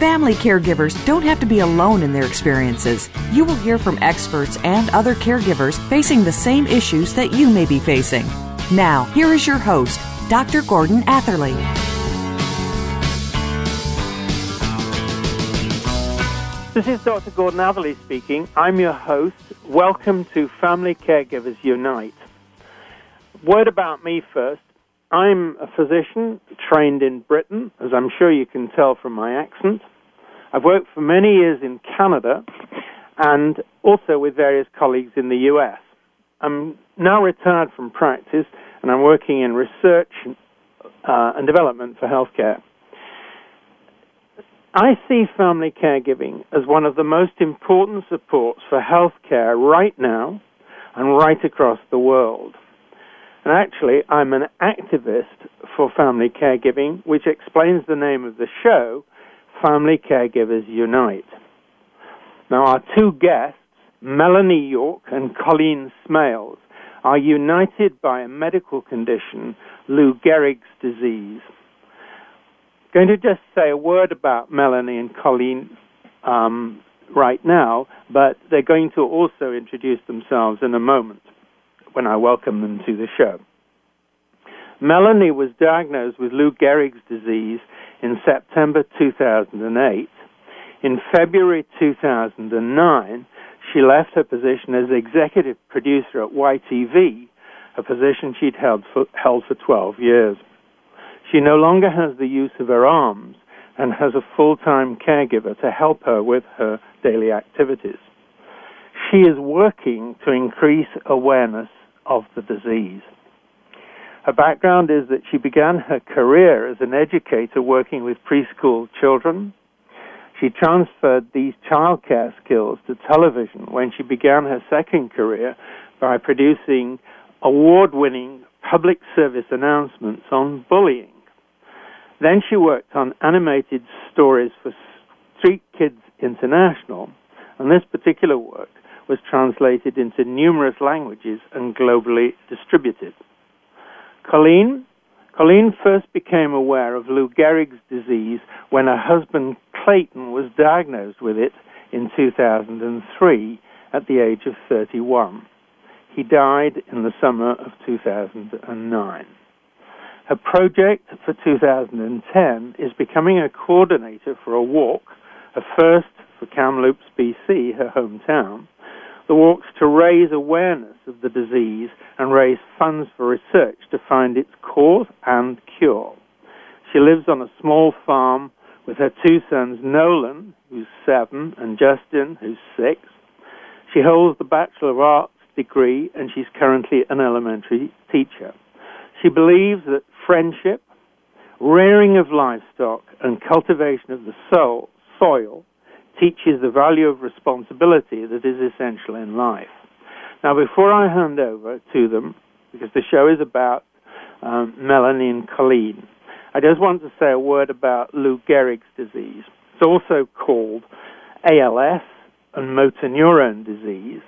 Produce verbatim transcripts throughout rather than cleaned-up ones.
Family caregivers don't have to be alone in their experiences. You will hear from experts and other caregivers facing the same issues that you may be facing. Now, here is your host, Doctor Gordon Atherley. This is Doctor Gordon Atherley speaking. I'm your host. Welcome to Family Caregivers Unite. Word about me first. I'm a physician trained in Britain, as I'm sure you can tell from my accent. I've worked for many years in Canada and also with various colleagues in the U S. I'm now retired from practice, and I'm working in research uh, and development for healthcare. I see family caregiving as one of the most important supports for healthcare right now and right across the world. And actually, I'm an activist for family caregiving, which explains the name of the show, Family Caregivers Unite. Now, our two guests, Melanie York and Colleen Smailes, are united by a medical condition, Lou Gehrig's disease. I'm going to just say a word about Melanie and Colleen um, right now, but they're going to also introduce themselves in a moment when I welcome them to the show. Melanie was diagnosed with Lou Gehrig's disease in September two thousand eight. In February two thousand nine, she left her position as executive producer at Y T V, a position she'd held for, held for twelve years. She no longer has the use of her arms and has a full-time caregiver to help her with her daily activities. She is working to increase awareness of the disease. Her background is that she began her career as an educator working with preschool children. She transferred these childcare skills to television when she began her second career by producing award-winning public service announcements on bullying. Then she worked on animated stories for Street Kids International, and this particular work was translated into numerous languages and globally distributed. Colleen, Colleen first became aware of Lou Gehrig's disease when her husband Clayton was diagnosed with it in two thousand three at the age of thirty-one. He died in the summer of two thousand nine. Her project for two thousand ten is becoming a coordinator for a walk, a first for Kamloops, B C, her hometown. The walk's to raise awareness of the disease and raise funds for research to find its cause and cure. She lives on a small farm with her two sons, Nolan, who's seven, and Justin, who's six. She holds the Bachelor of Arts degree, and she's currently an elementary teacher. She believes that friendship, rearing of livestock, and cultivation of the soul, soil teaches the value of responsibility that is essential in life. Now, before I hand over to them, because the show is about um, Melanie and Colleen, I just want to say a word about Lou Gehrig's disease. It's also called A L S and motor neurone disease.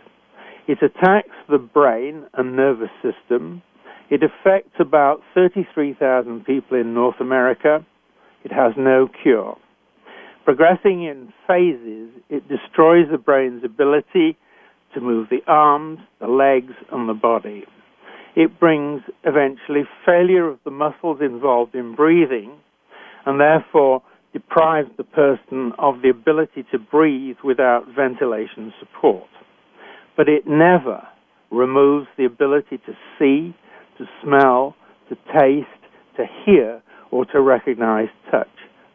It attacks the brain and nervous system. It affects about thirty-three thousand people in North America. It has no cure. Progressing in phases, it destroys the brain's ability to move the arms, the legs, and the body. It brings, eventually, failure of the muscles involved in breathing, and therefore deprives the person of the ability to breathe without ventilation support. But it never removes the ability to see, to smell, to taste, to hear, or to recognize touch.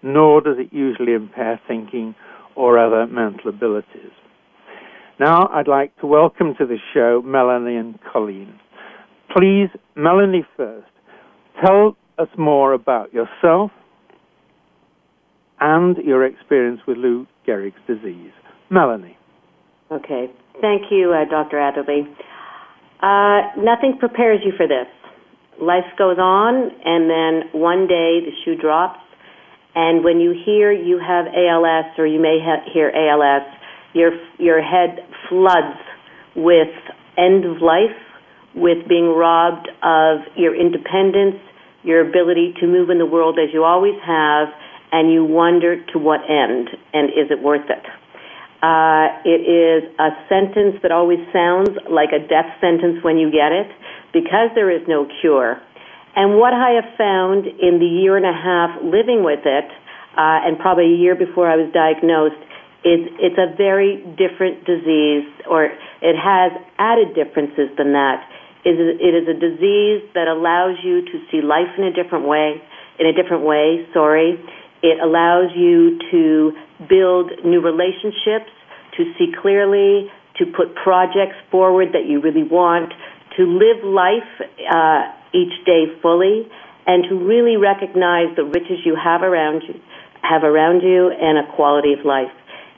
nor does it usually impair thinking or other mental abilities. Now I'd like to welcome to the show Melanie and Colleen. Please, Melanie first, tell us more about yourself and your experience with Lou Gehrig's disease. Melanie. Okay. Thank you, uh, Doctor Atherley. Uh, nothing prepares you for this. Life goes on, and then one day the shoe drops, and when you hear you have A L S or you may ha- hear A L S, your your head floods with end of life, with being robbed of your independence, your ability to move in the world as you always have, and you wonder to what end, and is it worth it? Uh, it is a sentence that always sounds like a death sentence when you get it, because there is no cure. And what I have found in the year and a half living with it, uh, and probably a year before I was diagnosed, is it's a very different disease, or it has added differences than that. It is a disease that allows you to see life in a different way, in a different way, sorry. It allows you to build new relationships, to see clearly, to put projects forward that you really want, to live life uh, each day fully, and to really recognize the riches you have around you, have around you, and a quality of life.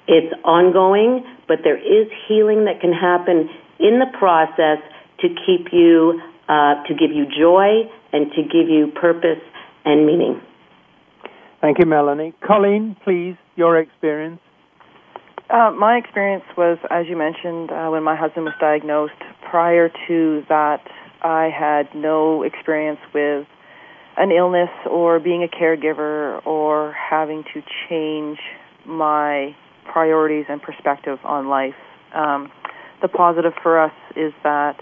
It's ongoing, but there is healing that can happen in the process to keep you, uh, to give you joy, and to give you purpose and meaning. Thank you, Melanie. Colleen, please, your experience. Uh, my experience was, as you mentioned, uh, when my husband was diagnosed. Prior to that, I had no experience with an illness or being a caregiver or having to change my priorities and perspective on life. Um, the positive for us is that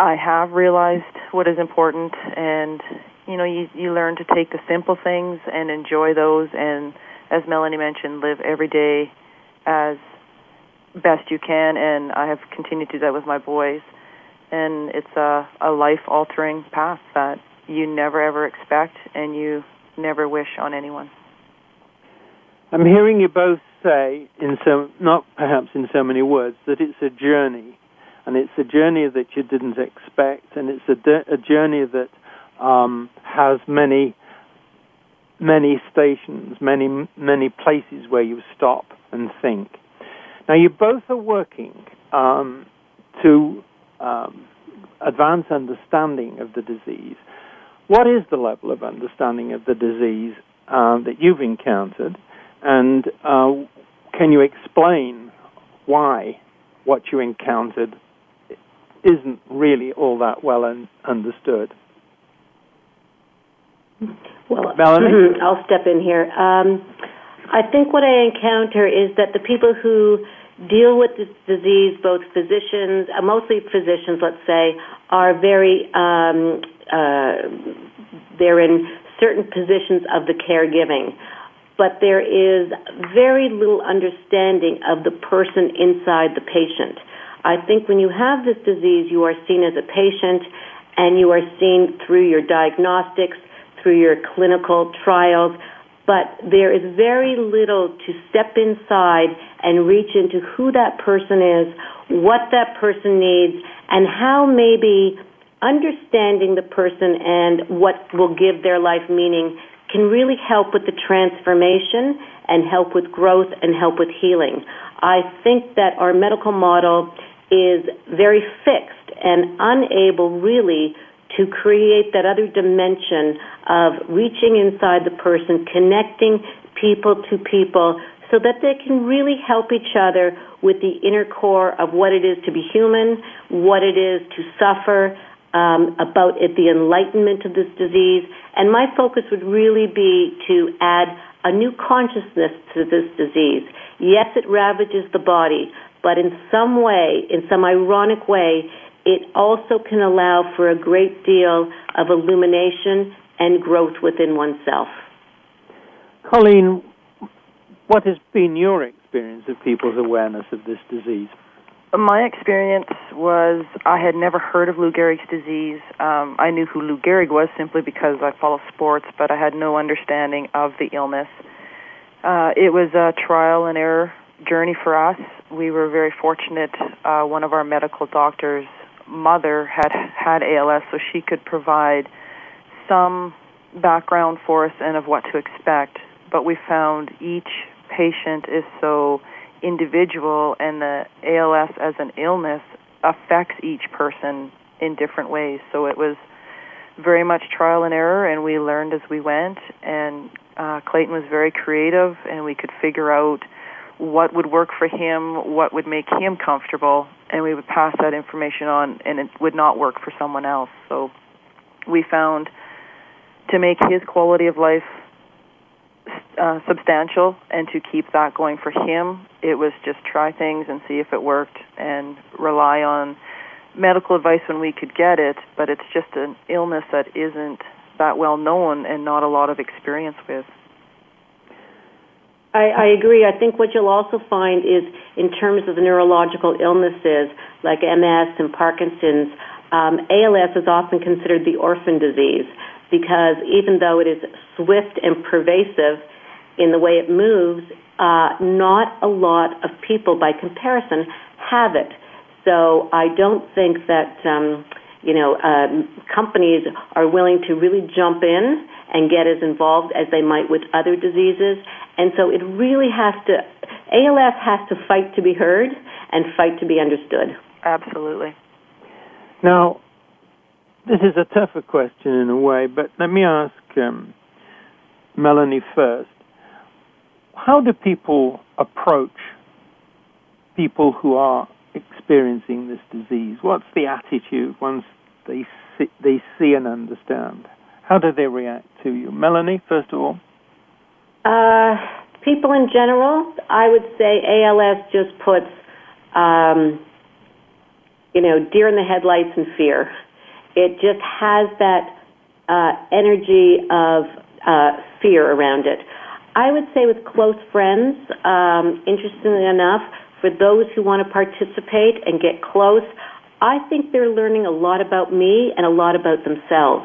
I have realized what is important, and you know, you, you learn to take the simple things and enjoy those, and as Melanie mentioned, live every day as best you can, and I have continued to do that with my boys, and it's a, a life-altering path that you never ever expect and you never wish on anyone. I'm hearing you both say, in so, not perhaps in so many words, that it's a journey, and it's a journey that you didn't expect, and it's a, de- a journey that Um, has many, many stations, many, many places where you stop and think. Now, you both are working um, to um, advance understanding of the disease. What is the level of understanding of the disease uh, that you've encountered, and uh, can you explain why what you encountered isn't really all that well un- understood? Well, Melanie? I'll step in here. Um, I think what I encounter is that the people who deal with this disease, both physicians, uh, mostly physicians, let's say, are very, um, uh, they're in certain positions of the caregiving. But there is very little understanding of the person inside the patient. I think when you have this disease, you are seen as a patient, and you are seen through your diagnostics, through your clinical trials, but there is very little to step inside and reach into who that person is, what that person needs, and how maybe understanding the person and what will give their life meaning can really help with the transformation and help with growth and help with healing. I think that our medical model is very fixed and unable really to create that other dimension of reaching inside the person, connecting people to people so that they can really help each other with the inner core of what it is to be human, what it is to suffer, um, about it, the enlightenment of this disease. And my focus would really be to add a new consciousness to this disease. Yes, it ravages the body, but in some way, in some ironic way, it also can allow for a great deal of illumination and growth within oneself. Colleen, what has been your experience of people's awareness of this disease? my experience was I had never heard of Lou Gehrig's disease. Um, I knew who Lou Gehrig was simply because I follow sports, but I had no understanding of the illness. Uh, it was a trial and error journey for us. We were very fortunate. Uh, one of our medical doctors' mother had had A L S, so she could provide some background for us and of what to expect. But we found each patient is so individual, and the A L S as an illness affects each person in different ways. So it was very much trial and error, and we learned as we went. And uh, Clayton was very creative, and we could figure out what would work for him, what would make him comfortable, and we would pass that information on, and it would not work for someone else. So we found to make his quality of life uh, substantial and to keep that going for him, it was just try things and see if it worked and rely on medical advice when we could get it, but it's just an illness that isn't that well known and not a lot of experience with. I, I agree. I think what you'll also find is in terms of the neurological illnesses like M S and Parkinson's, um, A L S is often considered the orphan disease because even though it is swift and pervasive in the way it moves, uh, not a lot of people by comparison have it. So I don't think that, um, you know, uh, companies are willing to really jump in and get as involved as they might with other diseases. And so it really has to, A L S has to fight to be heard and fight to be understood. Absolutely. Now, this is a tougher question in a way, but let me ask um, Melanie first. How do people approach people who are experiencing this disease? What's the attitude once they see, they see and understand? How do they react to you? Melanie, first of all. Uh, people in general, I would say A L S just puts, um, you know, deer in the headlights and fear. It just has that uh, energy of uh, fear around it. I would say with close friends, um, interestingly enough, for those who want to participate and get close, I think they're learning a lot about me and a lot about themselves.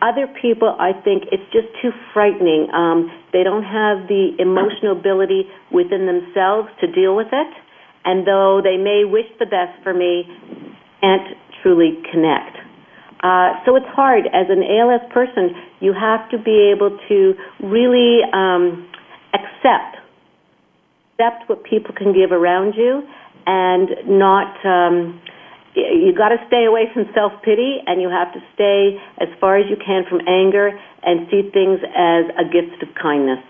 Other people, I think it's just too frightening. Um, they don't have the emotional ability within themselves to deal with it, and though they may wish the best for me, can't truly connect. Uh, so it's hard. As an A L S person, you have to be able to really um, accept, accept what people can give around you and not... Um, you got to stay away from self-pity, and you have to stay as far as you can from anger and see things as a gift of kindness.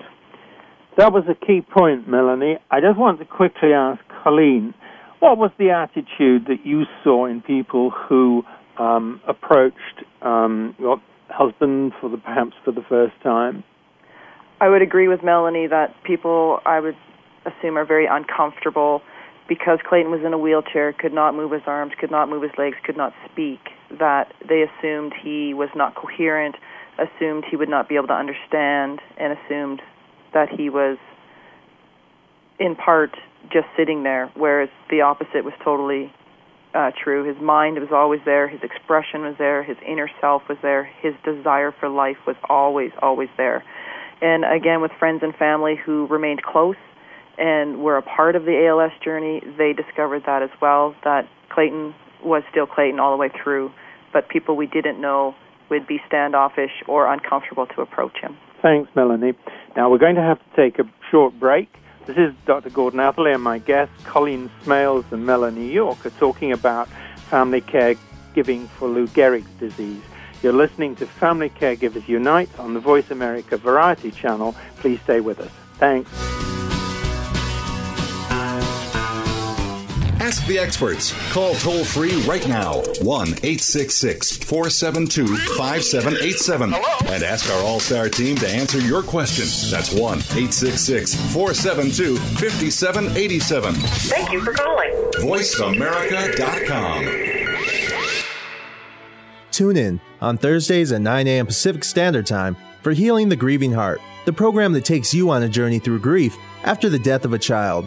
That was a key point, Melanie. I just want to quickly ask Colleen, what was the attitude that you saw in people who um, approached um, your husband for the, perhaps for the first time? I would agree with Melanie that people, I would assume, are very uncomfortable because Clayton was in a wheelchair, could not move his arms, could not move his legs, could not speak, that they assumed he was not coherent, assumed he would not be able to understand, and assumed that he was, in part, just sitting there, whereas the opposite was totally uh, true. His mind was always there, his expression was there, his inner self was there, his desire for life was always, always there. And again, with friends and family who remained close, and were a part of the A L S journey, they discovered that as well, that Clayton was still Clayton all the way through, but people we didn't know would be standoffish or uncomfortable to approach him. Thanks, Melanie. Now, we're going to have to take a short break. This is Doctor Gordon Atherley, and my guests, Colleen Smailes and Melanie York, are talking about family caregiving for Lou Gehrig's disease. You're listening to Family Caregivers Unite on the Voice America Variety Channel. Please stay with us. Thanks. Ask the experts. Call toll-free right now, one eight six six, four seven two, five seven eight seven. Hello? And ask our All-Star team to answer your question. That's one eight six six, four seven two, five seven eight seven. Thank you for calling. voice america dot com. Tune in on Thursdays at nine a.m. Pacific Standard Time for Healing the Grieving Heart, the program that takes you on a journey through grief after the death of a child.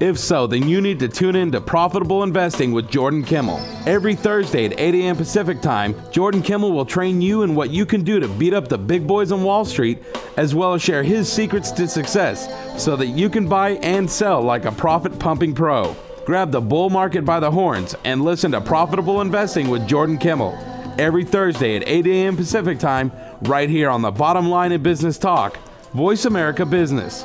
If so, then you need to tune in to Profitable Investing with Jordan Kimmel. Every Thursday at eight a.m. Pacific Time, Jordan Kimmel will train you in what you can do to beat up the big boys on Wall Street, as well as share his secrets to success so that you can buy and sell like a profit-pumping pro. Grab the bull market by the horns and listen to Profitable Investing with Jordan Kimmel every Thursday at eight a.m. Pacific Time, right here on the Bottom Line in Business Talk, Voice America Business.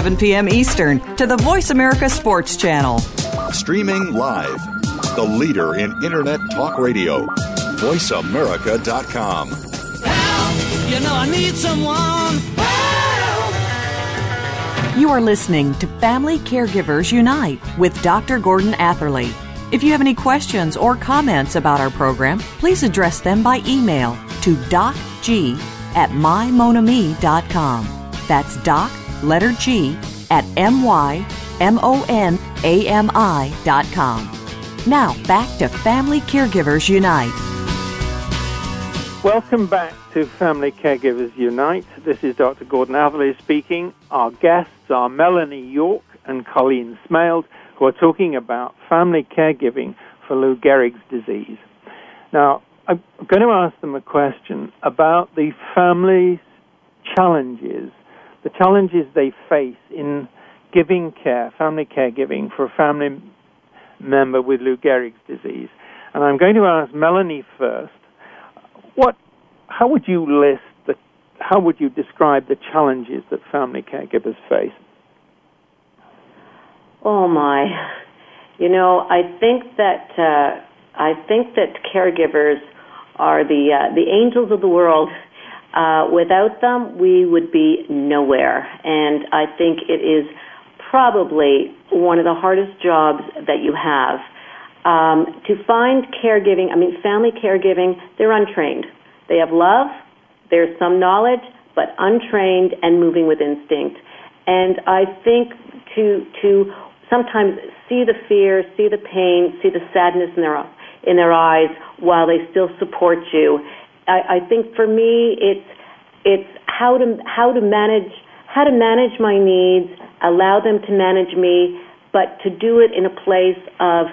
p.m. Eastern, to the Voice America Sports Channel. Streaming live, the leader in Internet talk radio, voice america dot com. Help! You know I need someone. Help! You are listening to Family Caregivers Unite with Doctor Gordon Atherley. If you have any questions or comments about our program, please address them by email to doc g at my monami dot com. That's doc, letter G, at M Y M O N A M I dot com. Now, back to Family Caregivers Unite. Welcome back to Family Caregivers Unite. This is Doctor Gordon Atherley speaking. Our guests are Melanie York and Colleen Smailes, who are talking about family caregiving for Lou Gehrig's disease. Now, I'm going to ask them a question about the family's challenges, the challenges they face in giving care, family caregiving, for a family member with Lou Gehrig's disease. And I'm going to ask Melanie first. What? How would you list the? How would you describe the challenges that family caregivers face? Oh my! You know, I think that uh, I think that caregivers are the uh, the angels of the world. Uh, without them, we would be nowhere. And I think it is probably one of the hardest jobs that you have. Um, to find caregiving, I mean, family caregiving, they're untrained. They have love, there's some knowledge, but untrained and moving with instinct. And I think to to sometimes see the fear, see the pain, see the sadness in their in their eyes while they still support you. I, I think for me, it's it's how to how to manage how to manage my needs, allow them to manage me, but to do it in a place of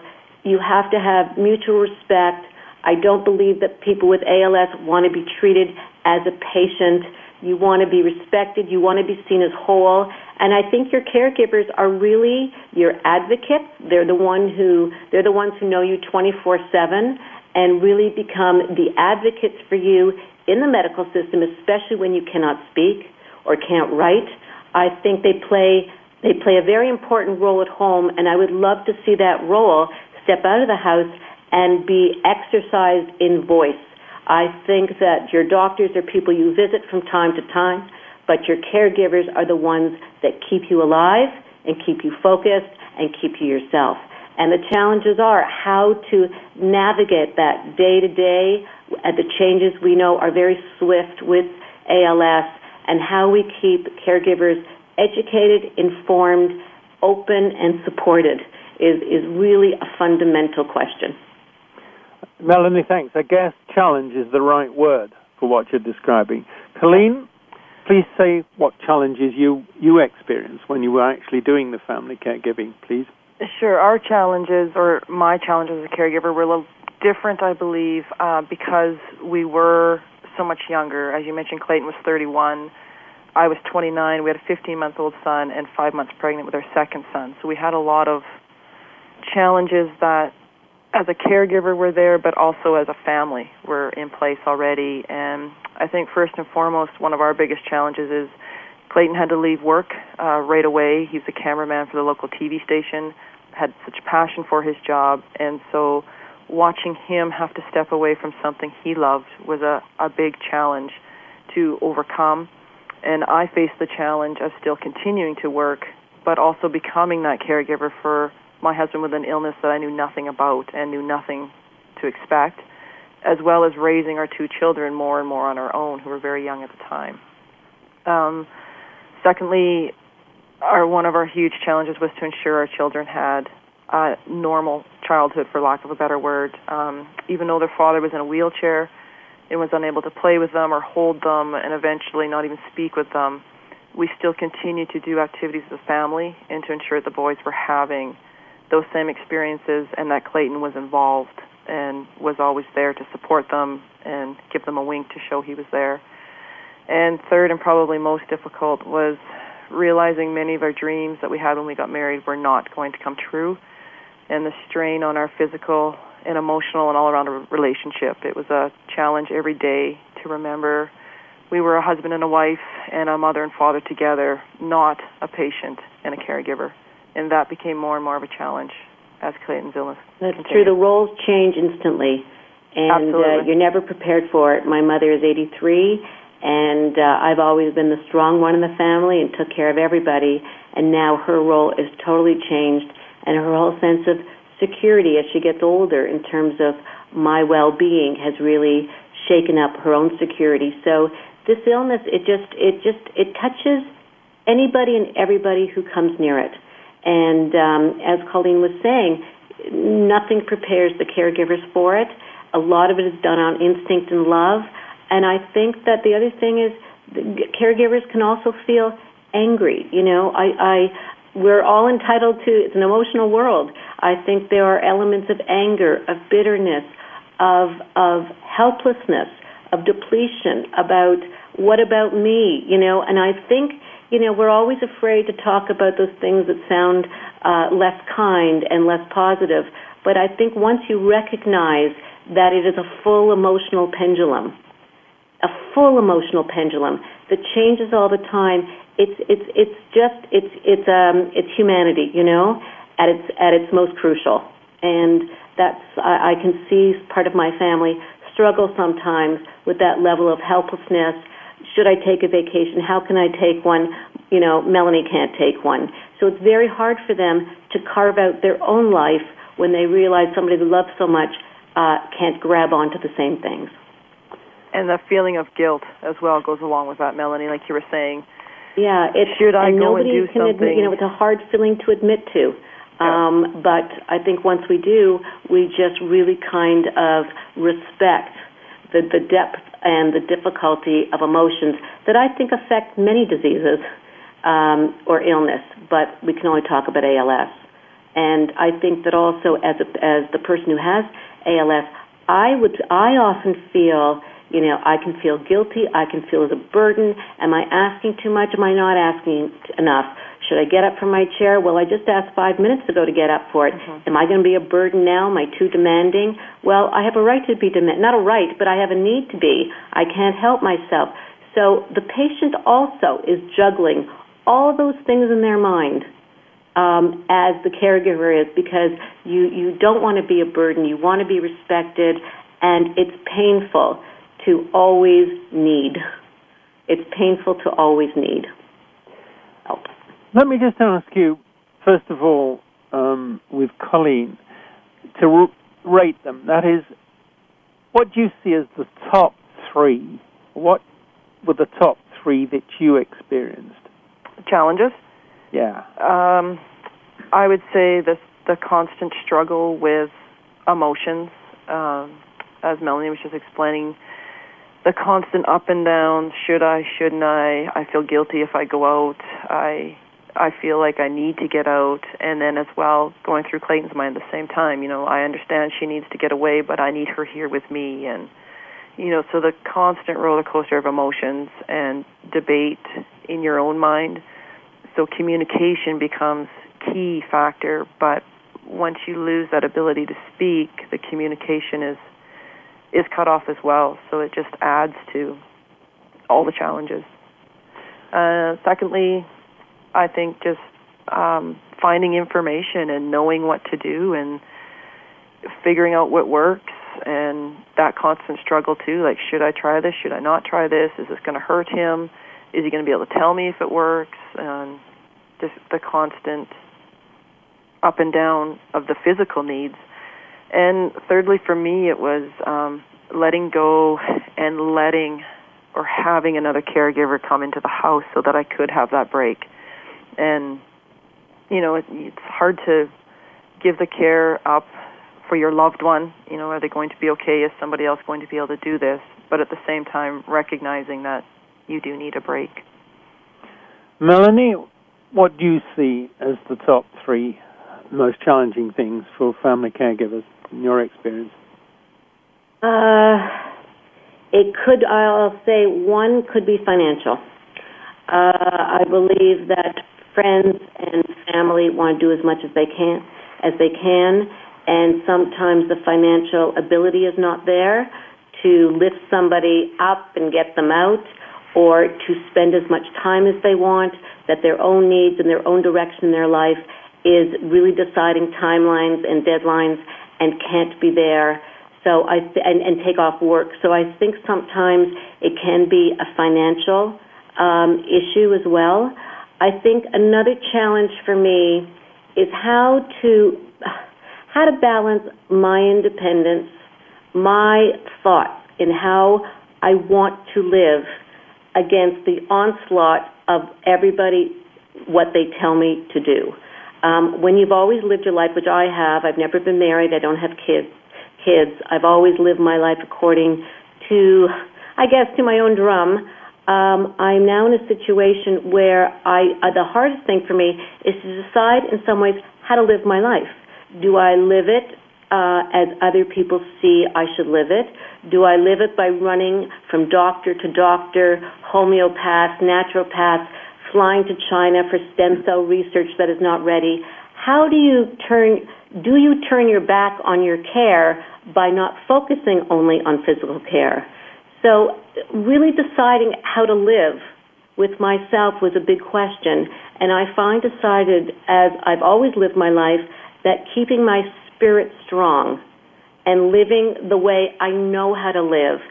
you have to have mutual respect. I don't believe that people with A L S want to be treated as a patient. You want to be respected. You want to be seen as whole. And I think your caregivers are really your advocates. They're the one who they're the ones who know you twenty-four seven. And really become the advocates for you in the medical system, especially when you cannot speak or can't write. I think they play they play a very important role at home, and I would love to see that role step out of the house and be exercised in voice. I think that your doctors are people you visit from time to time, but your caregivers are the ones that keep you alive and keep you focused and keep you yourself. And the challenges are how to navigate that day-to-day, the changes we know are very swift with A L S, and how we keep caregivers educated, informed, open, and supported is, is really a fundamental question. Melanie, thanks. I guess challenge is the right word for what you're describing. Colleen, please say what challenges you, you experienced when you were actually doing the family caregiving, please. Sure. Our challenges, or my challenges as a caregiver, were a little different, I believe, uh, because we were so much younger. As you mentioned, Clayton was thirty-one. I was twenty-nine. We had a fifteen-month-old son and five months pregnant with our second son. So we had a lot of challenges that as a caregiver we're there, but also as a family we're in place already. And I think first and foremost, one of our biggest challenges is Clayton had to leave work uh, right away. He's a cameraman for the local T V station, had such passion for his job, and so watching him have to step away from something he loved was a, a big challenge to overcome. And I faced the challenge of still continuing to work, but also becoming that caregiver for my husband with an illness that I knew nothing about and knew nothing to expect, as well as raising our two children more and more on our own, who were very young at the time. Um, secondly, our, one of our huge challenges was to ensure our children had a normal childhood, for lack of a better word. Um, even though their father was in a wheelchair and was unable to play with them or hold them and eventually not even speak with them, we still continued to do activities as a family and to ensure the boys were having those same experiences, and that Clayton was involved and was always there to support them and give them a wink to show he was there. And third, and probably most difficult, was realizing many of our dreams that we had when we got married were not going to come true, and the strain on our physical and emotional and all-around relationship. It was a challenge every day to remember we were a husband and a wife and a mother and father together, not a patient and a caregiver. And that became more and more of a challenge as Clayton's illness That's continued. True. The roles change instantly, and uh, you're never prepared for it. My mother is eighty-three, and uh, I've always been the strong one in the family and took care of everybody, and now her role is totally changed, and her whole sense of security as she gets older in terms of my well-being has really shaken up her own security. So this illness, it just, it just, it touches anybody and everybody who comes near it. And um, as Colleen was saying, nothing prepares the caregivers for it. A lot of it is done on instinct and love. And I think that the other thing is caregivers can also feel angry. You know, I, I we're all entitled to, it's an emotional world. I think there are elements of anger, of bitterness, of of helplessness, of depletion, about what about me, you know, and I think you know, we're always afraid to talk about those things that sound uh, less kind and less positive. But I think once you recognize that it is a full emotional pendulum, a full emotional pendulum that changes all the time, it's it's it's just it's it's um it's humanity, you know, at its at its most crucial. And that's I, I can see part of my family struggle sometimes with that level of helplessness. Should I take a vacation? How can I take one? You know, Melanie can't take one. So it's very hard for them to carve out their own life when they realize somebody they love so much uh, can't grab onto the same things. And the feeling of guilt as well goes along with that, Melanie, like you were saying. Yeah, it, should I and go and do something? Admit, you know, it's a hard feeling to admit to. Um, yeah. But I think once we do, we just really kind of respect the, the depth and the difficulty of emotions that I think affect many diseases um, or illness, but we can only talk about A L S. And I think that also as a, as the person who has A L S, I would I often feel, you know, I can feel guilty, I can feel as a burden. Am I asking too much? Am I not asking enough? Should I get up from my chair? Well, I just asked five minutes ago to get up for it. Mm-hmm. Am I going to be a burden now? Am I too demanding? Well, I have a right to be demanding. Not a right, but I have a need to be. I can't help myself. So the patient also is juggling all those things in their mind um, as the caregiver is, because you, you don't want to be a burden. You want to be respected, and it's painful to always need. It's painful to always need help. Let me just ask you, first of all, um, with Colleen, to r- rate them. That is, what do you see as the top three? What were the top three that you experienced? Challenges? Yeah. Um, I would say the, the constant struggle with emotions, um, as Melanie was just explaining, the constant up and down, should I, shouldn't I, I feel guilty if I go out, I... I feel like I need to get out, and then as well going through Clayton's mind at the same time, you know, I understand she needs to get away, but I need her here with me. And, you know, so the constant roller coaster of emotions and debate in your own mind. So communication becomes key factor, but once you lose that ability to speak, the communication is is cut off as well, so it just adds to all the challenges. Uh, secondly, I think just um, finding information and knowing what to do and figuring out what works, and that constant struggle too, like, should I try this, should I not try this, is this going to hurt him, is he going to be able to tell me if it works, and just the constant up and down of the physical needs. And thirdly, for me, it was um, letting go and letting or having another caregiver come into the house so that I could have that break. And, you know, it, it's hard to give the care up for your loved one. You know, are they going to be okay? Is somebody else going to be able to do this? But at the same time, recognizing that you do need a break. Melanie, what do you see as the top three most challenging things for family caregivers in your experience? Uh, it could, I'll say, one could be financial. Uh, I believe that friends and family want to do as much as they can, as they can, and sometimes the financial ability is not there to lift somebody up and get them out, or to spend as much time as they want, that their own needs and their own direction in their life is really deciding timelines and deadlines and can't be there. So I th- and, and take off work. So I think sometimes it can be a financial um, issue as well. I think another challenge for me is how to how to balance my independence, my thoughts, and how I want to live against the onslaught of everybody, what they tell me to do. Um, when you've always lived your life, which I have, I've never been married, I don't have kids, kids. I've always lived my life according to, I guess, to my own drum. Um, I'm now in a situation where I, uh, the hardest thing for me is to decide in some ways how to live my life. Do I live it uh, as other people see I should live it? Do I live it by running from doctor to doctor, homeopath, naturopath, flying to China for stem cell research that is not ready? How do you turn, do you turn your back on your care by not focusing only on physical care? So really deciding how to live with myself was a big question, and I finally decided, as I've always lived my life, that keeping my spirit strong and living the way I know how to live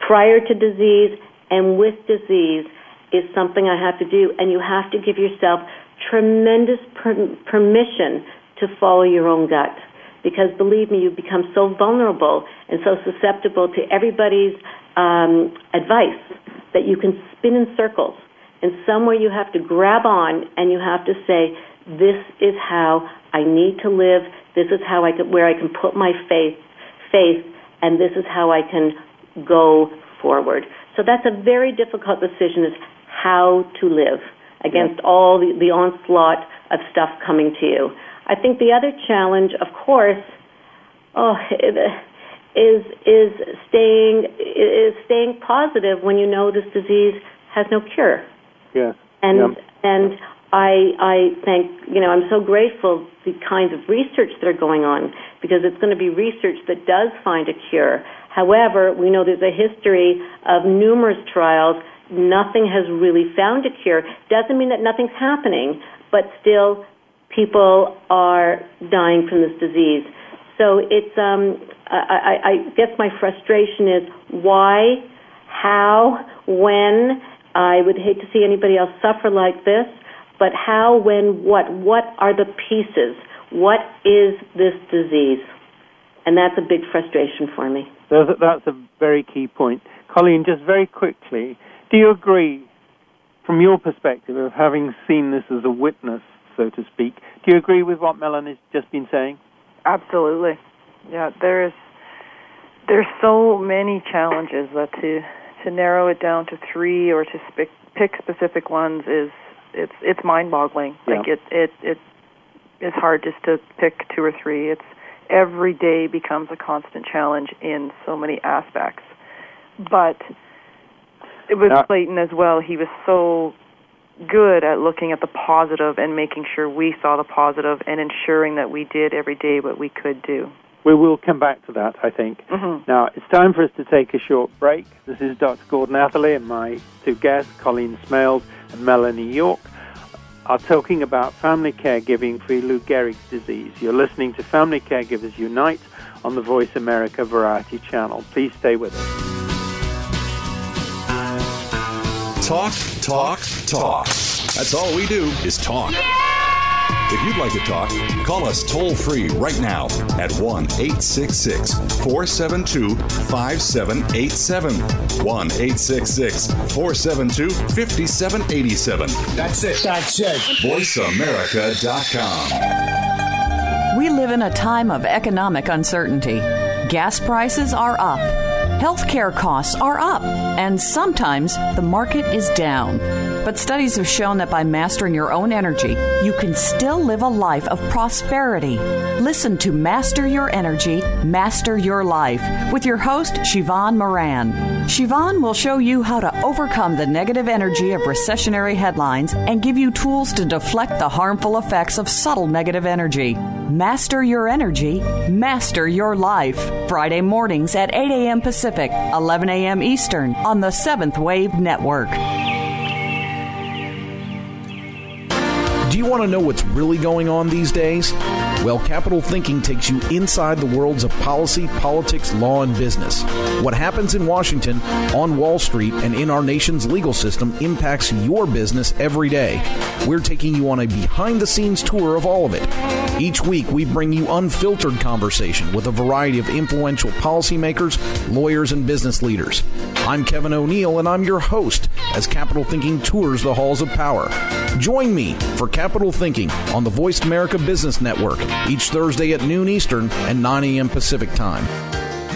prior to disease and with disease is something I have to do, and you have to give yourself tremendous per- permission to follow your own gut, because believe me, you become so vulnerable and so susceptible to everybody's um, advice that you can spin in circles, and somewhere you have to grab on and you have to say, this is how I need to live, this is how I can, where I can put my faith, faith, and this is how I can go forward. So that's a very difficult decision, is how to live against all the, the onslaught of stuff coming to you. I think the other challenge, of course, oh, is is staying is staying positive when you know this disease has no cure. Yeah. And yeah. and I I think, you know, I'm so grateful for the kinds of research that are going on, because it's going to be research that does find a cure. However, we know there's a history of numerous trials. Nothing has really found a cure. Doesn't mean that nothing's happening, but still people are dying from this disease. So it's, um, I, I, I guess my frustration is why, how, when. I would hate to see anybody else suffer like this, but how, when, what? What are the pieces? What is this disease? And that's a big frustration for me. That's a very key point. Colleen, just very quickly, do you agree, from your perspective of having seen this as a witness, so to speak, do you agree with what Melanie's just been saying? Absolutely. Yeah, there is, there's so many challenges that to to narrow it down to three or to sp- pick specific ones is, it's it's mind-boggling. Yeah. Like it, it it is hard just to pick two or three. It's every day becomes a constant challenge in so many aspects. But it was Clayton as well. He was so good at looking at the positive and making sure we saw the positive and ensuring that we did every day what we could do. We will come back to that, I think. Mm-hmm. Now, it's time for us to take a short break. This is Doctor Gordon Atherley and my two guests, Colleen Smailes and Melanie York, are talking about family caregiving for Lou Gehrig's disease. You're listening to Family Caregivers Unite on the Voice America Variety Channel. Please stay with us. Talk, talk, talk. That's all we do is talk. Yeah! If you'd like to talk, call us toll-free right now at one eight six six, four seven two, five seven eight seven. one eight six six, four seven two, five seven eight seven. That's it. That's it. voice america dot com. We live in a time of economic uncertainty. Gas prices are up. Healthcare costs are up, and sometimes the market is down. But studies have shown that by mastering your own energy, you can still live a life of prosperity. Listen to Master Your Energy, Master Your Life with your host, Siobhan Moran. Siobhan will show you how to overcome the negative energy of recessionary headlines and give you tools to deflect the harmful effects of subtle negative energy. Master Your Energy, Master Your Life. Friday mornings at eight a.m. Pacific, eleven a.m. Eastern on the Seventh Wave Network. Do you want to know what's really going on these days? Well, Capital Thinking takes you inside the worlds of policy, politics, law, and business. What happens in Washington, on Wall Street, and in our nation's legal system impacts your business every day. We're taking you on a behind-the-scenes tour of all of it. Each week, we bring you unfiltered conversation with a variety of influential policymakers, lawyers, and business leaders. I'm Kevin O'Neill, and I'm your host as Capital Thinking tours the halls of power. Join me for Capital Thinking on the Voice America Business Network each Thursday at noon Eastern and nine a.m. Pacific Time.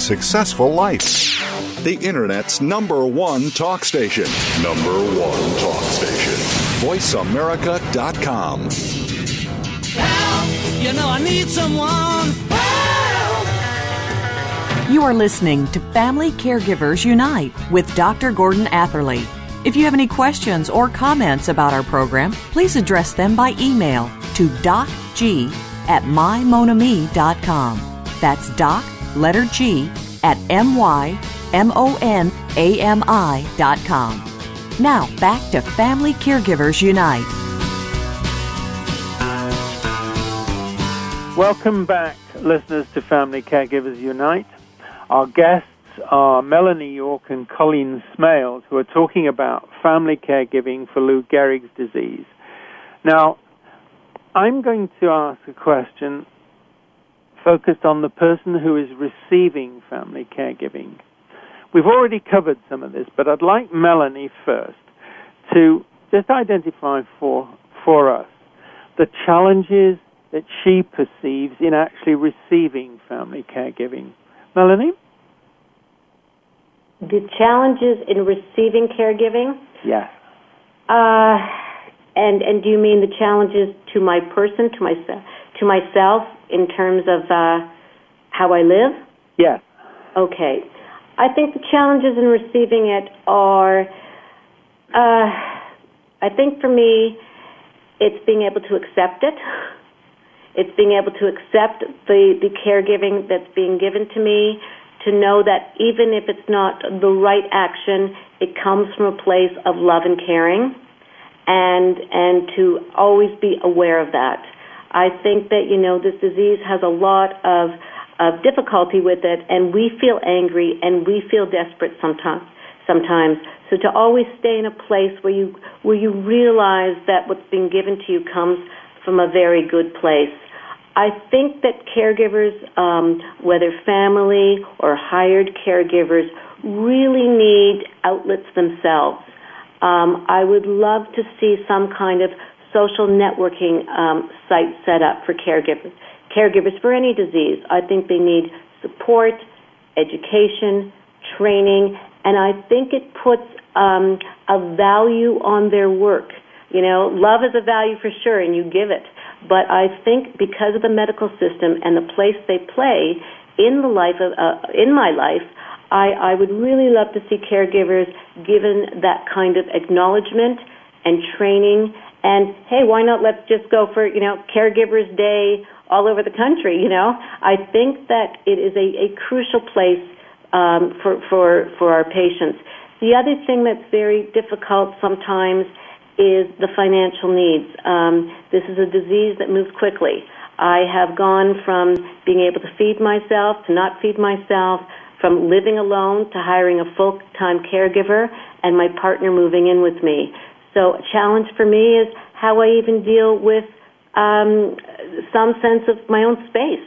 successful life. The Internet's number one talk station. Number one talk station. voice america dot com. Help! You know I need someone. You are listening to Family Caregivers Unite with Doctor Gordon Atherley. If you have any questions or comments about our program, please address them by email to doc g at my monami dot com. That's doc, letter G, at m y m o n a m i dot com. Now back to Family Caregivers Unite. Welcome back, listeners, to Family Caregivers Unite. Our guests are Melanie York and Colleen Smailes, who are talking about family caregiving for Lou Gehrig's disease. Now, I'm going to ask a question focused on the person who is receiving family caregiving. We've already covered some of this, but I'd like Melanie first to just identify for, for us the challenges that she perceives in actually receiving family caregiving. Melanie? The challenges in receiving caregiving? Yes. Uh, and and do you mean the challenges to my person, to myself, to myself in terms of uh, how I live? Yes. Okay. I think the challenges in receiving it are, uh, I think for me, it's being able to accept it. It's being able to accept the, the caregiving that's being given to me, to know that even if it's not the right action, it comes from a place of love and caring, and and to always be aware of that. I think that, you know, this disease has a lot of, of difficulty with it, and we feel angry and we feel desperate sometimes. Sometimes, so to always stay in a place where you where you realize that what's being given to you comes from a very good place. I think that caregivers, um, whether family or hired caregivers, really need outlets themselves. Um, I would love to see some kind of social networking um, site set up for caregivers. Caregivers for any disease. I think they need support, education, training, and I think it puts um, a value on their work. You know, love is a value for sure, and you give it. But I think because of the medical system and the place they play in the life of uh, in my life, I, I would really love to see caregivers given that kind of acknowledgement and training. And hey, why not? Let's just go for, you know, Caregivers Day all over the country. You know, I think that it is a, a crucial place um, for for for our patients. The other thing that's very difficult sometimes is the financial needs. Um, this is a disease that moves quickly. I have gone from being able to feed myself to not feed myself, from living alone to hiring a full-time caregiver, and my partner moving in with me. So a challenge for me is how I even deal with um, some sense of my own space.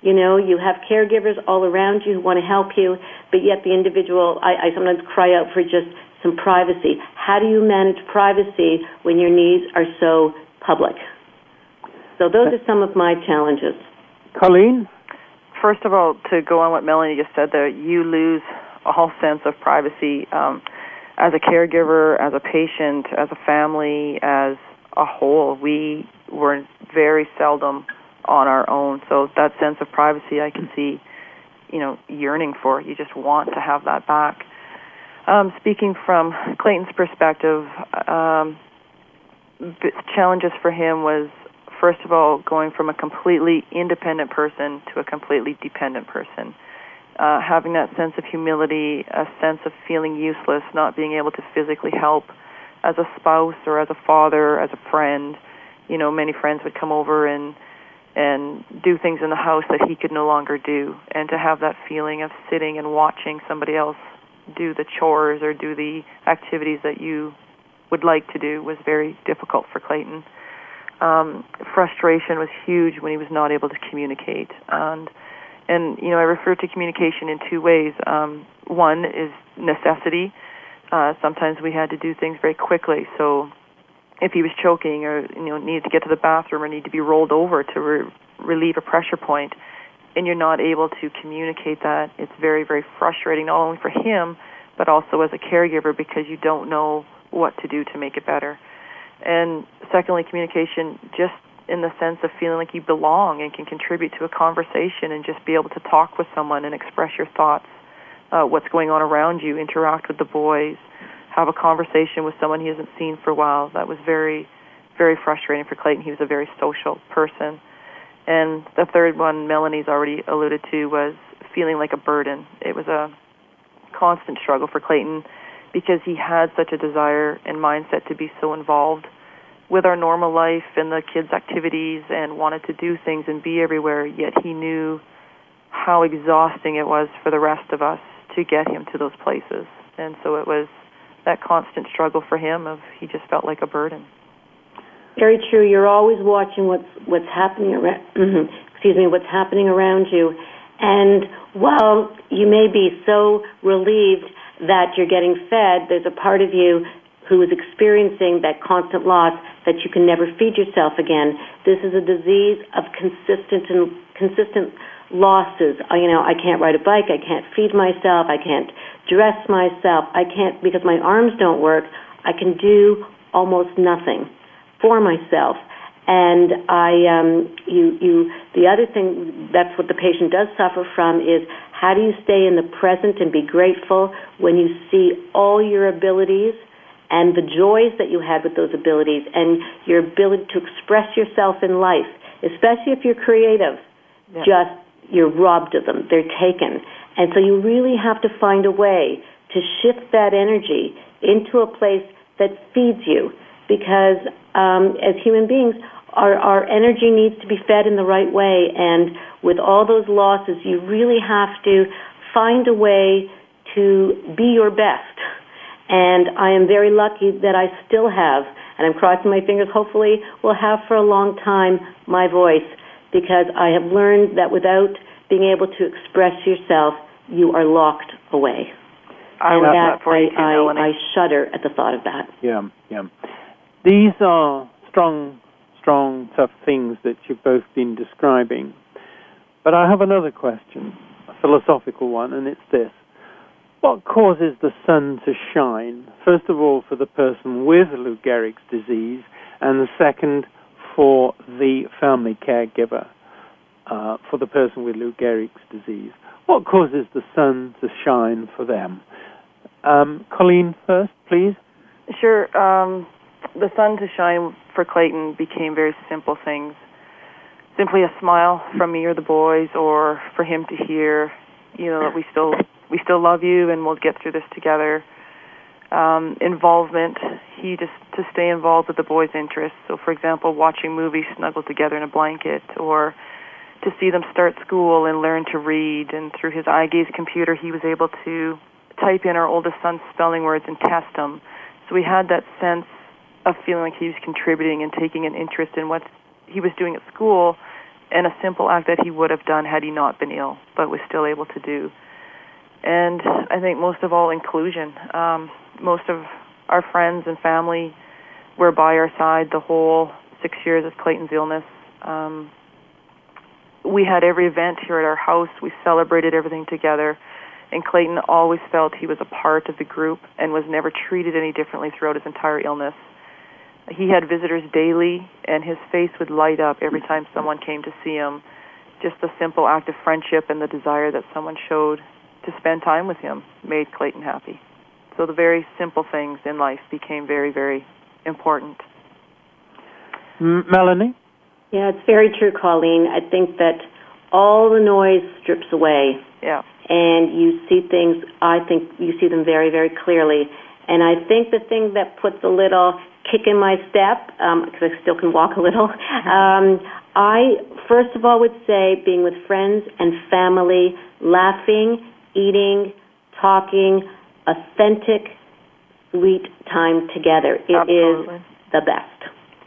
You know, you have caregivers all around you who want to help you, but yet the individual, I, I sometimes cry out for just some privacy. How do you manage privacy when your needs are so public? So those are some of my challenges. Colleen? First of all, to go on what Melanie just said there, you lose all sense of privacy um, as a caregiver, as a patient, as a family, as a whole. We were very seldom on our own. So that sense of privacy I can see, you know, yearning for. You just want to have that back. Um, speaking from Clayton's perspective, um, the challenges for him was, first of all, going from a completely independent person to a completely dependent person. Uh, having that sense of humility, a sense of feeling useless, not being able to physically help as a spouse or as a father, as a friend. You know, many friends would come over and and do things in the house that he could no longer do. And to have that feeling of sitting and watching somebody else do the chores or do the activities that you would like to do was very difficult for Clayton. Um, frustration was huge when he was not able to communicate. And, and you know, I refer to communication in two ways. Um, one is necessity. Uh, sometimes we had to do things very quickly. So if he was choking or, you know, needed to get to the bathroom or need to be rolled over to re- relieve a pressure point, and you're not able to communicate that, it's very, very frustrating, not only for him, but also as a caregiver, because you don't know what to do to make it better. And secondly, communication just in the sense of feeling like you belong and can contribute to a conversation and just be able to talk with someone and express your thoughts, uh, what's going on around you, interact with the boys, have a conversation with someone he hasn't seen for a while. That was very, very frustrating for Clayton. He was a very social person. And the third one Melanie's already alluded to was feeling like a burden. It was a constant struggle for Clayton because he had such a desire and mindset to be so involved with our normal life and the kids' activities and wanted to do things and be everywhere, yet he knew how exhausting it was for the rest of us to get him to those places. And so it was that constant struggle for him of he just felt like a burden. Very true. You're always watching what's what's happening around, excuse me, what's happening around you. And while you may be so relieved that you're getting fed, there's a part of you who is experiencing that constant loss that you can never feed yourself again. This is a disease of consistent and consistent losses. You know, I can't ride a bike, I can't feed myself, I can't dress myself, I can't, because my arms don't work, I can do almost nothing for myself. And I, um, you, you, the other thing, that's what the patient does suffer from is how do you stay in the present and be grateful when you see all your abilities and the joys that you had with those abilities and your ability to express yourself in life, especially if you're creative, yeah. Just you're robbed of them. They're taken. And so you really have to find a way to shift that energy into a place that feeds you, because um, as human beings, our, our energy needs to be fed in the right way. And with all those losses, you really have to find a way to be your best. And I am very lucky that I still have, and I'm crossing my fingers, hopefully will have for a long time, my voice, because I have learned that without being able to express yourself, you are locked away. I would that, that for I, you, I, Melanie. I shudder at the thought of that. Yeah, yeah. These are strong, strong, tough things that you've both been describing. But I have another question, a philosophical one, and it's this. What causes the sun to shine? First of all, for the person with Lou Gehrig's disease, and second, for the family caregiver, uh, for the person with Lou Gehrig's disease. What causes the sun to shine for them? Um, Colleen, first, please. Sure. Um, the sun to shine for Clayton became very simple things. Simply a smile from me or the boys, or for him to hear, you know, that we still we still love you and we'll get through this together. Um, involvement, he just to stay involved with the boys' interests. So, for example, watching movies snuggled together in a blanket, or to see them start school and learn to read. And through his eye gaze computer, he was able to type in our oldest son's spelling words and test them. So we had that sense of feeling like he was contributing and taking an interest in what he was doing at school, and a simple act that he would have done had he not been ill, but was still able to do. And I think most of all, inclusion. Um, most of our friends and family were by our side the whole six years of Clayton's illness. Um, we had every event here at our house. We celebrated everything together, and Clayton always felt he was a part of the group and was never treated any differently throughout his entire illness. He had visitors daily, and his face would light up every time someone came to see him. Just the simple act of friendship and the desire that someone showed to spend time with him made Clayton happy. So the very simple things in life became very, very important. M- Melanie? Yeah, it's very true, Colleen. I think that all the noise strips away. Yeah. And you see things, I think you see them very, very clearly. And I think the thing that puts a little kick in my step, because um, I still can walk a little, um, I first of all would say being with friends and family, laughing, eating, talking, authentic, sweet time together. It Absolutely. Is the best,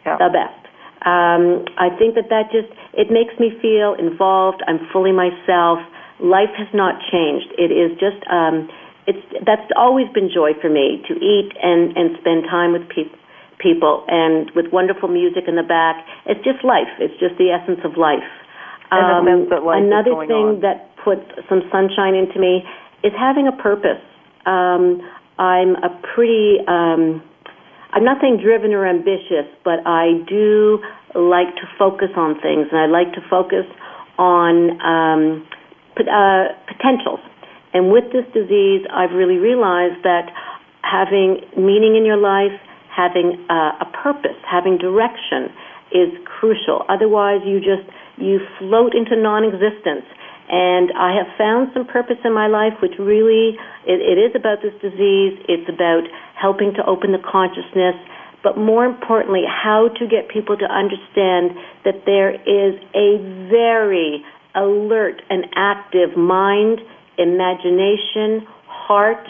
yeah. the best. Um, I think that that just, it makes me feel involved. I'm fully myself. Life has not changed. It is just, um, it's that's always been joy for me, to eat and, and spend time with pe- people and with wonderful music in the back. It's just life. It's just the essence of life. Um, and the sense that life another is going thing on. That puts some sunshine into me is having a purpose. Um, I'm a pretty... Um, I'm not saying driven or ambitious, but I do like to focus on things, and I like to focus on um, p- uh, potentials. And with this disease, I've really realized that having meaning in your life, having uh, a purpose, having direction is crucial. Otherwise, you just you float into non-existence. And I have found some purpose in my life, which really, it, it is about this disease. It's about helping to open the consciousness, but more importantly, how to get people to understand that there is a very alert and active mind, imagination, heart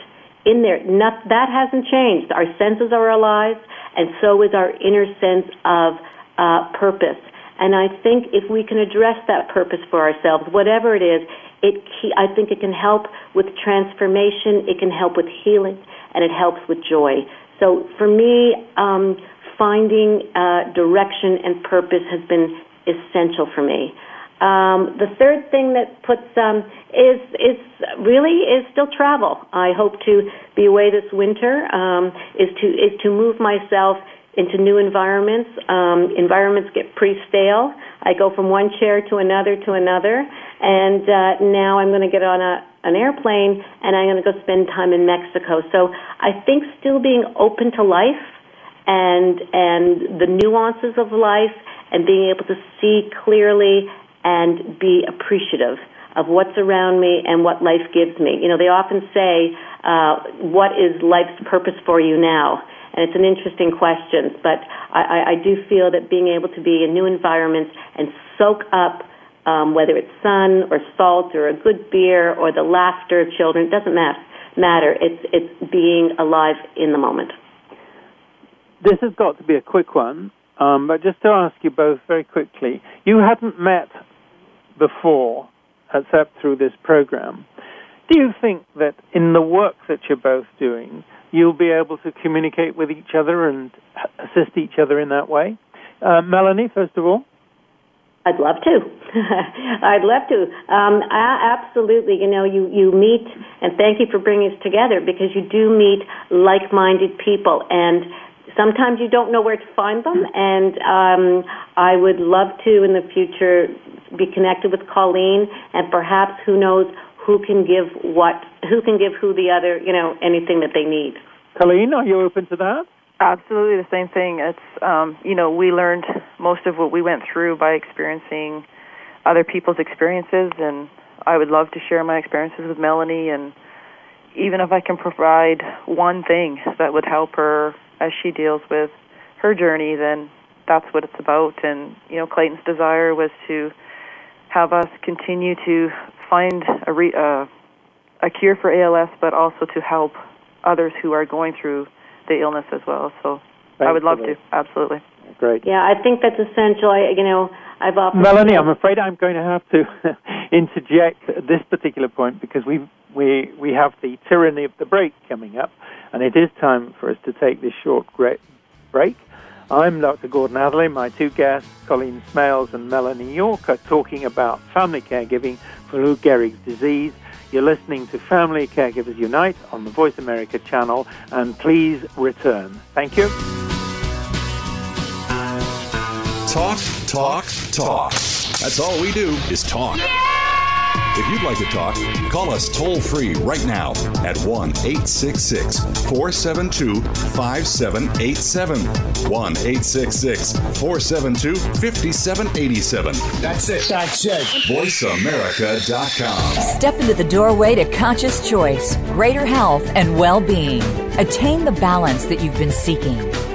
in there. Not, that hasn't changed. Our senses are alive, and so is our inner sense of uh, purpose. And I think if we can address that purpose for ourselves, whatever it is, it I think it can help with transformation, it can help with healing, and it helps with joy. So for me, um, finding uh, direction and purpose has been essential for me. Um, the third thing that puts um, is is really is still travel. I hope to be away this winter. Um, is to is to move myself into new environments. Um, environments get pretty stale. I go from one chair to another to another, and uh, now I'm going to get on a, an airplane, and I'm going to go spend time in Mexico. So I think still being open to life and and the nuances of life and being able to see clearly and be appreciative of what's around me and what life gives me. You know, they often say, uh, what is life's purpose for you now? And it's an interesting question, but I, I do feel that being able to be in new environments and soak up, um, whether it's sun or salt or a good beer or the laughter of children, it doesn't matter. It's it's being alive in the moment. This has got to be a quick one, um, but just to ask you both very quickly, you hadn't met before except through this program. do you think that in the work that you're both doing, you'll be able to communicate with each other and assist each other in that way? Uh, Melanie, first of all. I'd love to. I'd love to. Um, I, absolutely. You know, you, you meet, and thank you for bringing us together, because you do meet like-minded people, and sometimes you don't know where to find them, and um, I would love to in the future be connected with Colleen, and perhaps, who knows, who can give what, who can give who the other, you know, anything that they need. Colleen, are you open to that? Absolutely the same thing. It's, um, you know, we learned most of what we went through by experiencing other people's experiences, and I would love to share my experiences with Melanie, and even if I can provide one thing that would help her as she deals with her journey, then that's what it's about. And, you know, Clayton's desire was to have us continue to find a, re- uh, a cure for A L S, but also to help others who are going through the illness as well. So Thanks I would love to, absolutely. Great. Yeah, I think that's essential. I, you know, I've often... Melanie, I'm afraid I'm going to have to interject at this particular point, because we we we have the tyranny of the break coming up, and it is time for us to take this short great break. I'm Doctor Gordon Atherley. My two guests, Colleen Smailes and Melanie York, are talking about family caregiving for Lou Gehrig's disease. You're listening to Family Caregivers Unite on the Voice America channel, and please return. Thank you. Talk, talk, talk. That's all we do is talk. Yeah! If you'd like to talk, call us toll-free right now at one eight six six four seven two five seven eight seven. one eight six six four seven two five seven eight seven. That's it. That's it. voice america dot com. Step into the doorway to conscious choice, greater health, and well-being. Attain the balance that you've been seeking.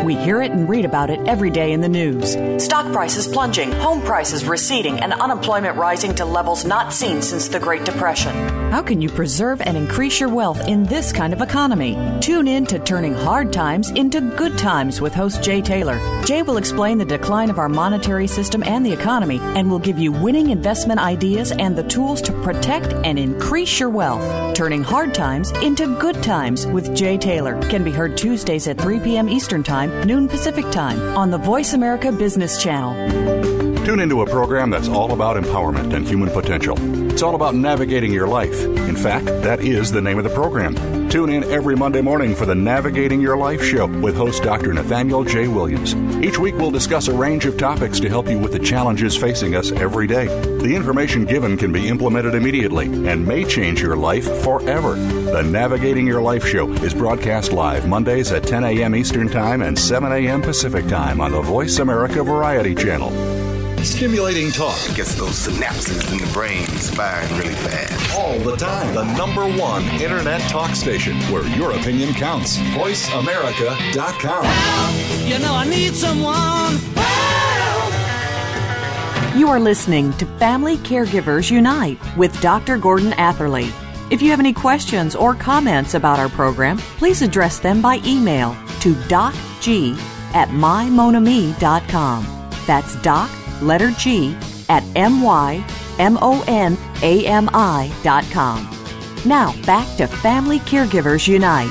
We hear it and read about it every day in the news. Stock prices plunging, home prices receding, and unemployment rising to levels not seen since the Great Depression. How can you preserve and increase your wealth in this kind of economy? Tune in to Turning Hard Times into Good Times with host Jay Taylor. Jay will explain the decline of our monetary system and the economy, and will give you winning investment ideas and the tools to protect and increase your wealth. Turning Hard Times into Good Times with Jay Taylor can be heard Tuesdays at three p.m. Eastern Time, noon Pacific Time, on the Voice America Business Channel. Tune into a program that's all about empowerment and human potential. It's all about navigating your life. In fact, that is the name of the program. Tune in every Monday morning for the Navigating Your Life Show with host Doctor Nathaniel J. Williams. Each week we'll discuss a range of topics to help you with the challenges facing us every day. The information given can be implemented immediately and may change your life forever. The Navigating Your Life Show is broadcast live Mondays at ten a.m. Eastern Time and seven a.m. Pacific Time on the Voice America Variety Channel. Stimulating talk gets those synapses in the brain firing really fast. All the time. The number one internet talk station where your opinion counts. voice america dot com. Help. You know I need someone. Help. You are listening to Family Caregivers Unite with Doctor Gordon Atherley. If you have any questions or comments about our program, please address them by email to docg at mymonami.com. That's doc. letter G at M Y M O N A M I dot com. Now, back to Family Caregivers Unite.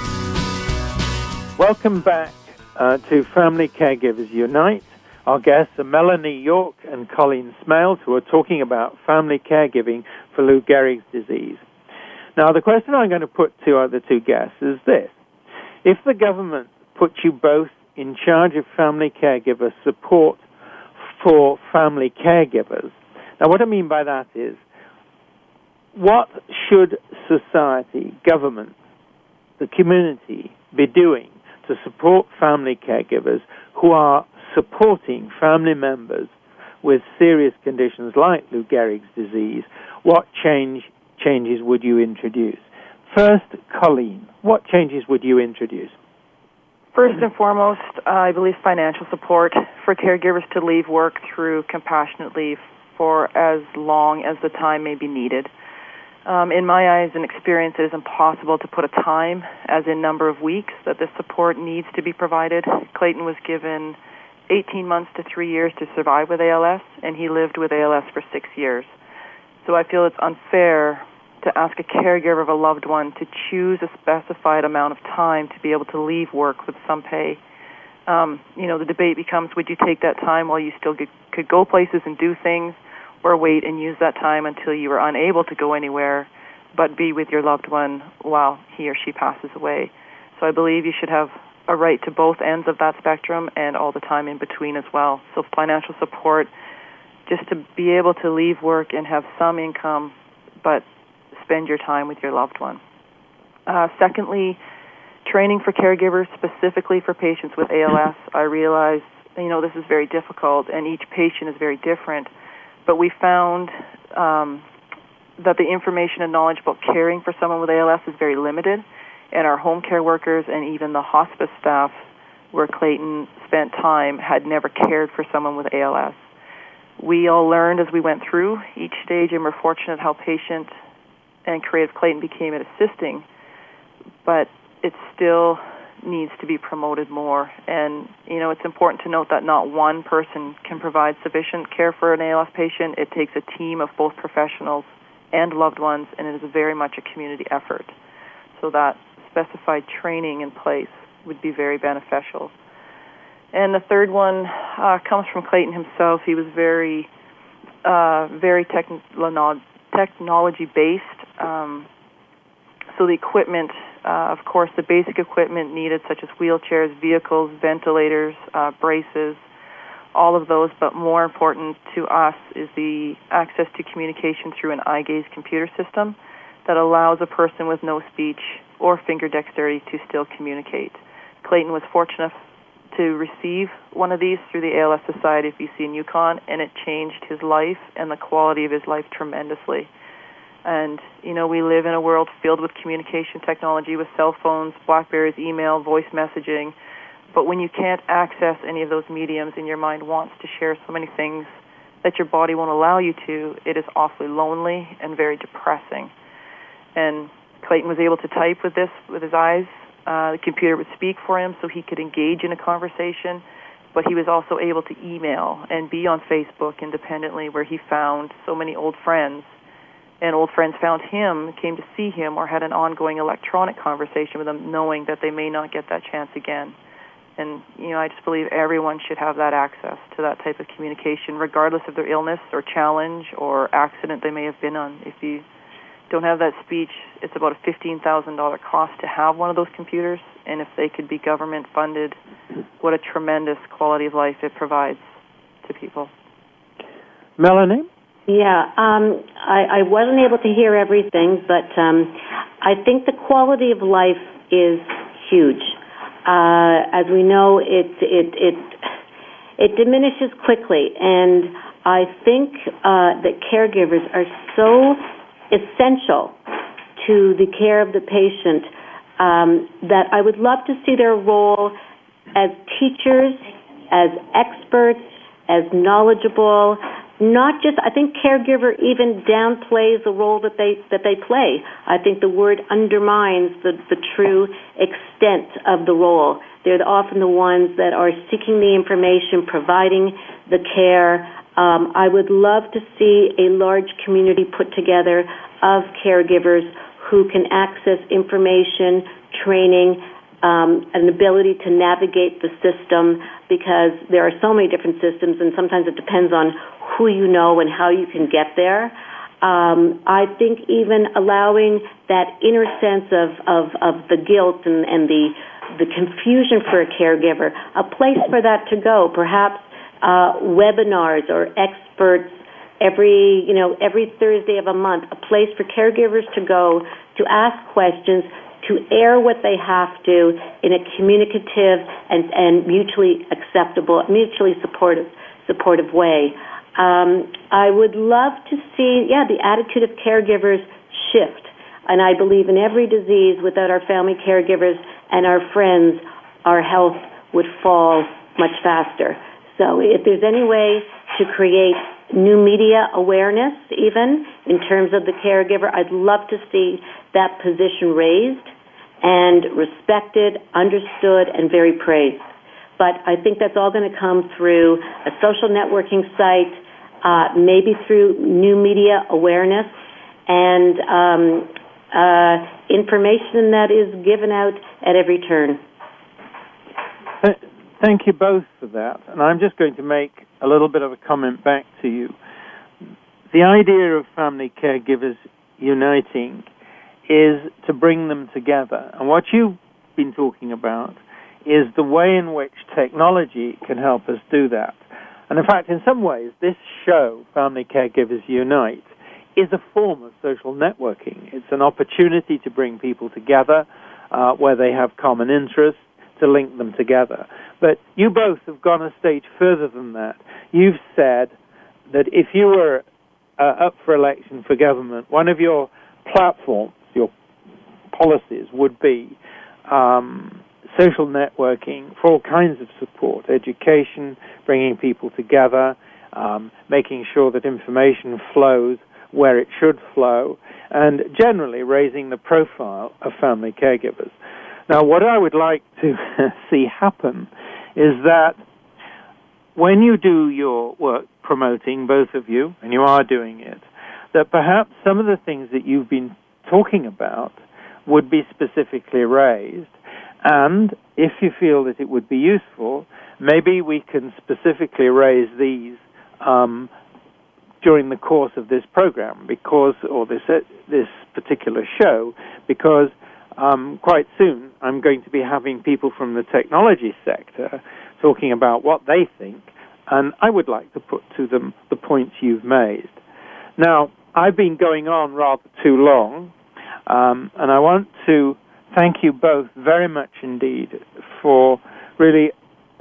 Welcome back uh, to Family Caregivers Unite. Our guests are Melanie York and Colleen Smailes, who are talking about family caregiving for Lou Gehrig's disease. Now, the question I'm going to put to our other two guests is this. If the government puts you both in charge of family caregiver support for family caregivers. Now, what I mean by that is, what should society, government, the community be doing to support family caregivers who are supporting family members with serious conditions like Lou Gehrig's disease? What change changes would you introduce? First, Colleen, what changes would you introduce? First and foremost, uh, I believe financial support for caregivers to leave work through compassionate leave for as long as the time may be needed. Um, in my eyes and experience, it is impossible to put a time, as in number of weeks, that this support needs to be provided. Clayton was given eighteen months to three years to survive with A L S, and he lived with A L S for six years. So I feel it's unfair to ask a caregiver of a loved one to choose a specified amount of time to be able to leave work with some pay. Um, you know, the debate becomes, would you take that time while you still get, could go places and do things, or wait and use that time until you are unable to go anywhere but be with your loved one while he or she passes away. So I believe you should have a right to both ends of that spectrum and all the time in between as well. So financial support, just to be able to leave work and have some income, but spend your time with your loved one. Uh, secondly, training for caregivers, specifically for patients with A L S. I realize, you know, this is very difficult, and each patient is very different, but we found um, that the information and knowledge about caring for someone with A L S is very limited, and our home care workers and even the hospice staff where Clayton spent time had never cared for someone with A L S. We all learned as we went through each stage, and we're fortunate how patient and creative Clayton became at assisting, but it still needs to be promoted more. And, you know, it's important to note that not one person can provide sufficient care for an A L S patient. It takes a team of both professionals and loved ones, and it is very much a community effort. So that specified training in place would be very beneficial. And the third one uh, comes from Clayton himself. He was very, uh, very techn- technology-based, um, so the equipment... Uh, of course, the basic equipment needed, such as wheelchairs, vehicles, ventilators, uh, braces, all of those, but more important to us is the access to communication through an eye gaze computer system that allows a person with no speech or finger dexterity to still communicate. Clayton was fortunate to receive one of these through the A L S Society of B C and Yukon, and it changed his life and the quality of his life tremendously. And, you know, we live in a world filled with communication technology with cell phones, Blackberries, email, voice messaging. But when you can't access any of those mediums and your mind wants to share so many things that your body won't allow you to, it is awfully lonely and very depressing. And Clayton was able to type with this, with his eyes. Uh, the computer would speak for him so he could engage in a conversation. But he was also able to email and be on Facebook independently, where he found so many old friends. And old friends found him, came to see him, or had an ongoing electronic conversation with him, knowing that they may not get that chance again. And, you know, I just believe everyone should have that access to that type of communication, regardless of their illness or challenge or accident they may have been on. If you don't have that speech, it's about a fifteen thousand dollars cost to have one of those computers, and if they could be government-funded, what a tremendous quality of life it provides to people. Melanie? Yeah, um, I, I wasn't able to hear everything, but um, I think the quality of life is huge. Uh, as we know, it it it it diminishes quickly, and I think uh, that caregivers are so essential to the care of the patient um, that I would love to see their role as teachers, as experts, as knowledgeable. Not just, I think caregiver even downplays the role that they that they play. I think the word undermines the, the true extent of the role. They're often the ones that are seeking the information, providing the care. Um, I would love to see a large community put together of caregivers who can access information, training, Um, an ability to navigate the system, because there are so many different systems, and sometimes it depends on who you know and how you can get there. Um, I think even allowing that inner sense of, of, of the guilt and, and the the confusion for a caregiver, a place for that to go, perhaps uh, webinars or experts every, you know, every Thursday of a month, a place for caregivers to go to ask questions, to air what they have to in a communicative and, and mutually acceptable, mutually supportive supportive way. Um, I would love to see, yeah, the attitude of caregivers shift. And I believe in every disease, without our family caregivers and our friends, our health would fall much faster. So if there's any way to create new media awareness, even in terms of the caregiver, I'd love to see that position raised and respected, understood, and very praised. But I think that's all going to come through a social networking site, uh, maybe through new media awareness and um, uh, information that is given out at every turn. Thank you both for that. And I'm just going to make a little bit of a comment back to you. The idea of Family Caregivers Uniting is to bring them together. And what you've been talking about is the way in which technology can help us do that. And in fact, in some ways, this show, Family Caregivers Unite, is a form of social networking. It's an opportunity to bring people together uh, where they have common interests, to link them together. But you both have gone a stage further than that. You've said that if you were uh, up for election for government, one of your platforms, your policies, would be um, social networking for all kinds of support, education, bringing people together, um, making sure that information flows where it should flow, and generally raising the profile of family caregivers. Now, what I would like to see happen is that when you do your work promoting, both of you, and you are doing it, that perhaps some of the things that you've been talking about would be specifically raised. And if you feel that it would be useful, maybe we can specifically raise these um, during the course of this program, because, or this this particular show, because Um, quite soon, I'm going to be having people from the technology sector talking about what they think, and I would like to put to them the points you've made. Now, I've been going on rather too long, um, and I want to thank you both very much indeed for really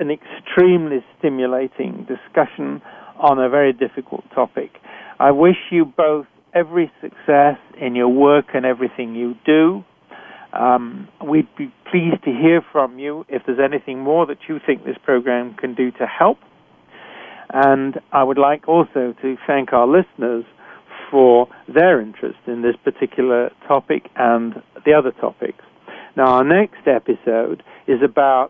an extremely stimulating discussion on a very difficult topic. I wish you both every success in your work and everything you do. Um, we'd be pleased to hear from you if there's anything more that you think this program can do to help. And I would like also to thank our listeners for their interest in this particular topic and the other topics. Now, our next episode is about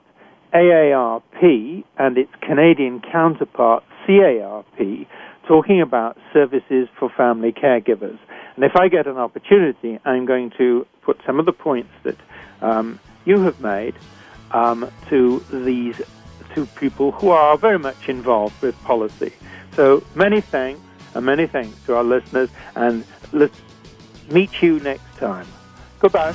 A A R P and its Canadian counterpart, C A R P, talking about services for family caregivers. And if I get an opportunity, I'm going to put some of the points that um, you have made um, to these two people who are very much involved with policy. So many thanks, and many thanks to our listeners, and let's meet you next time. Goodbye.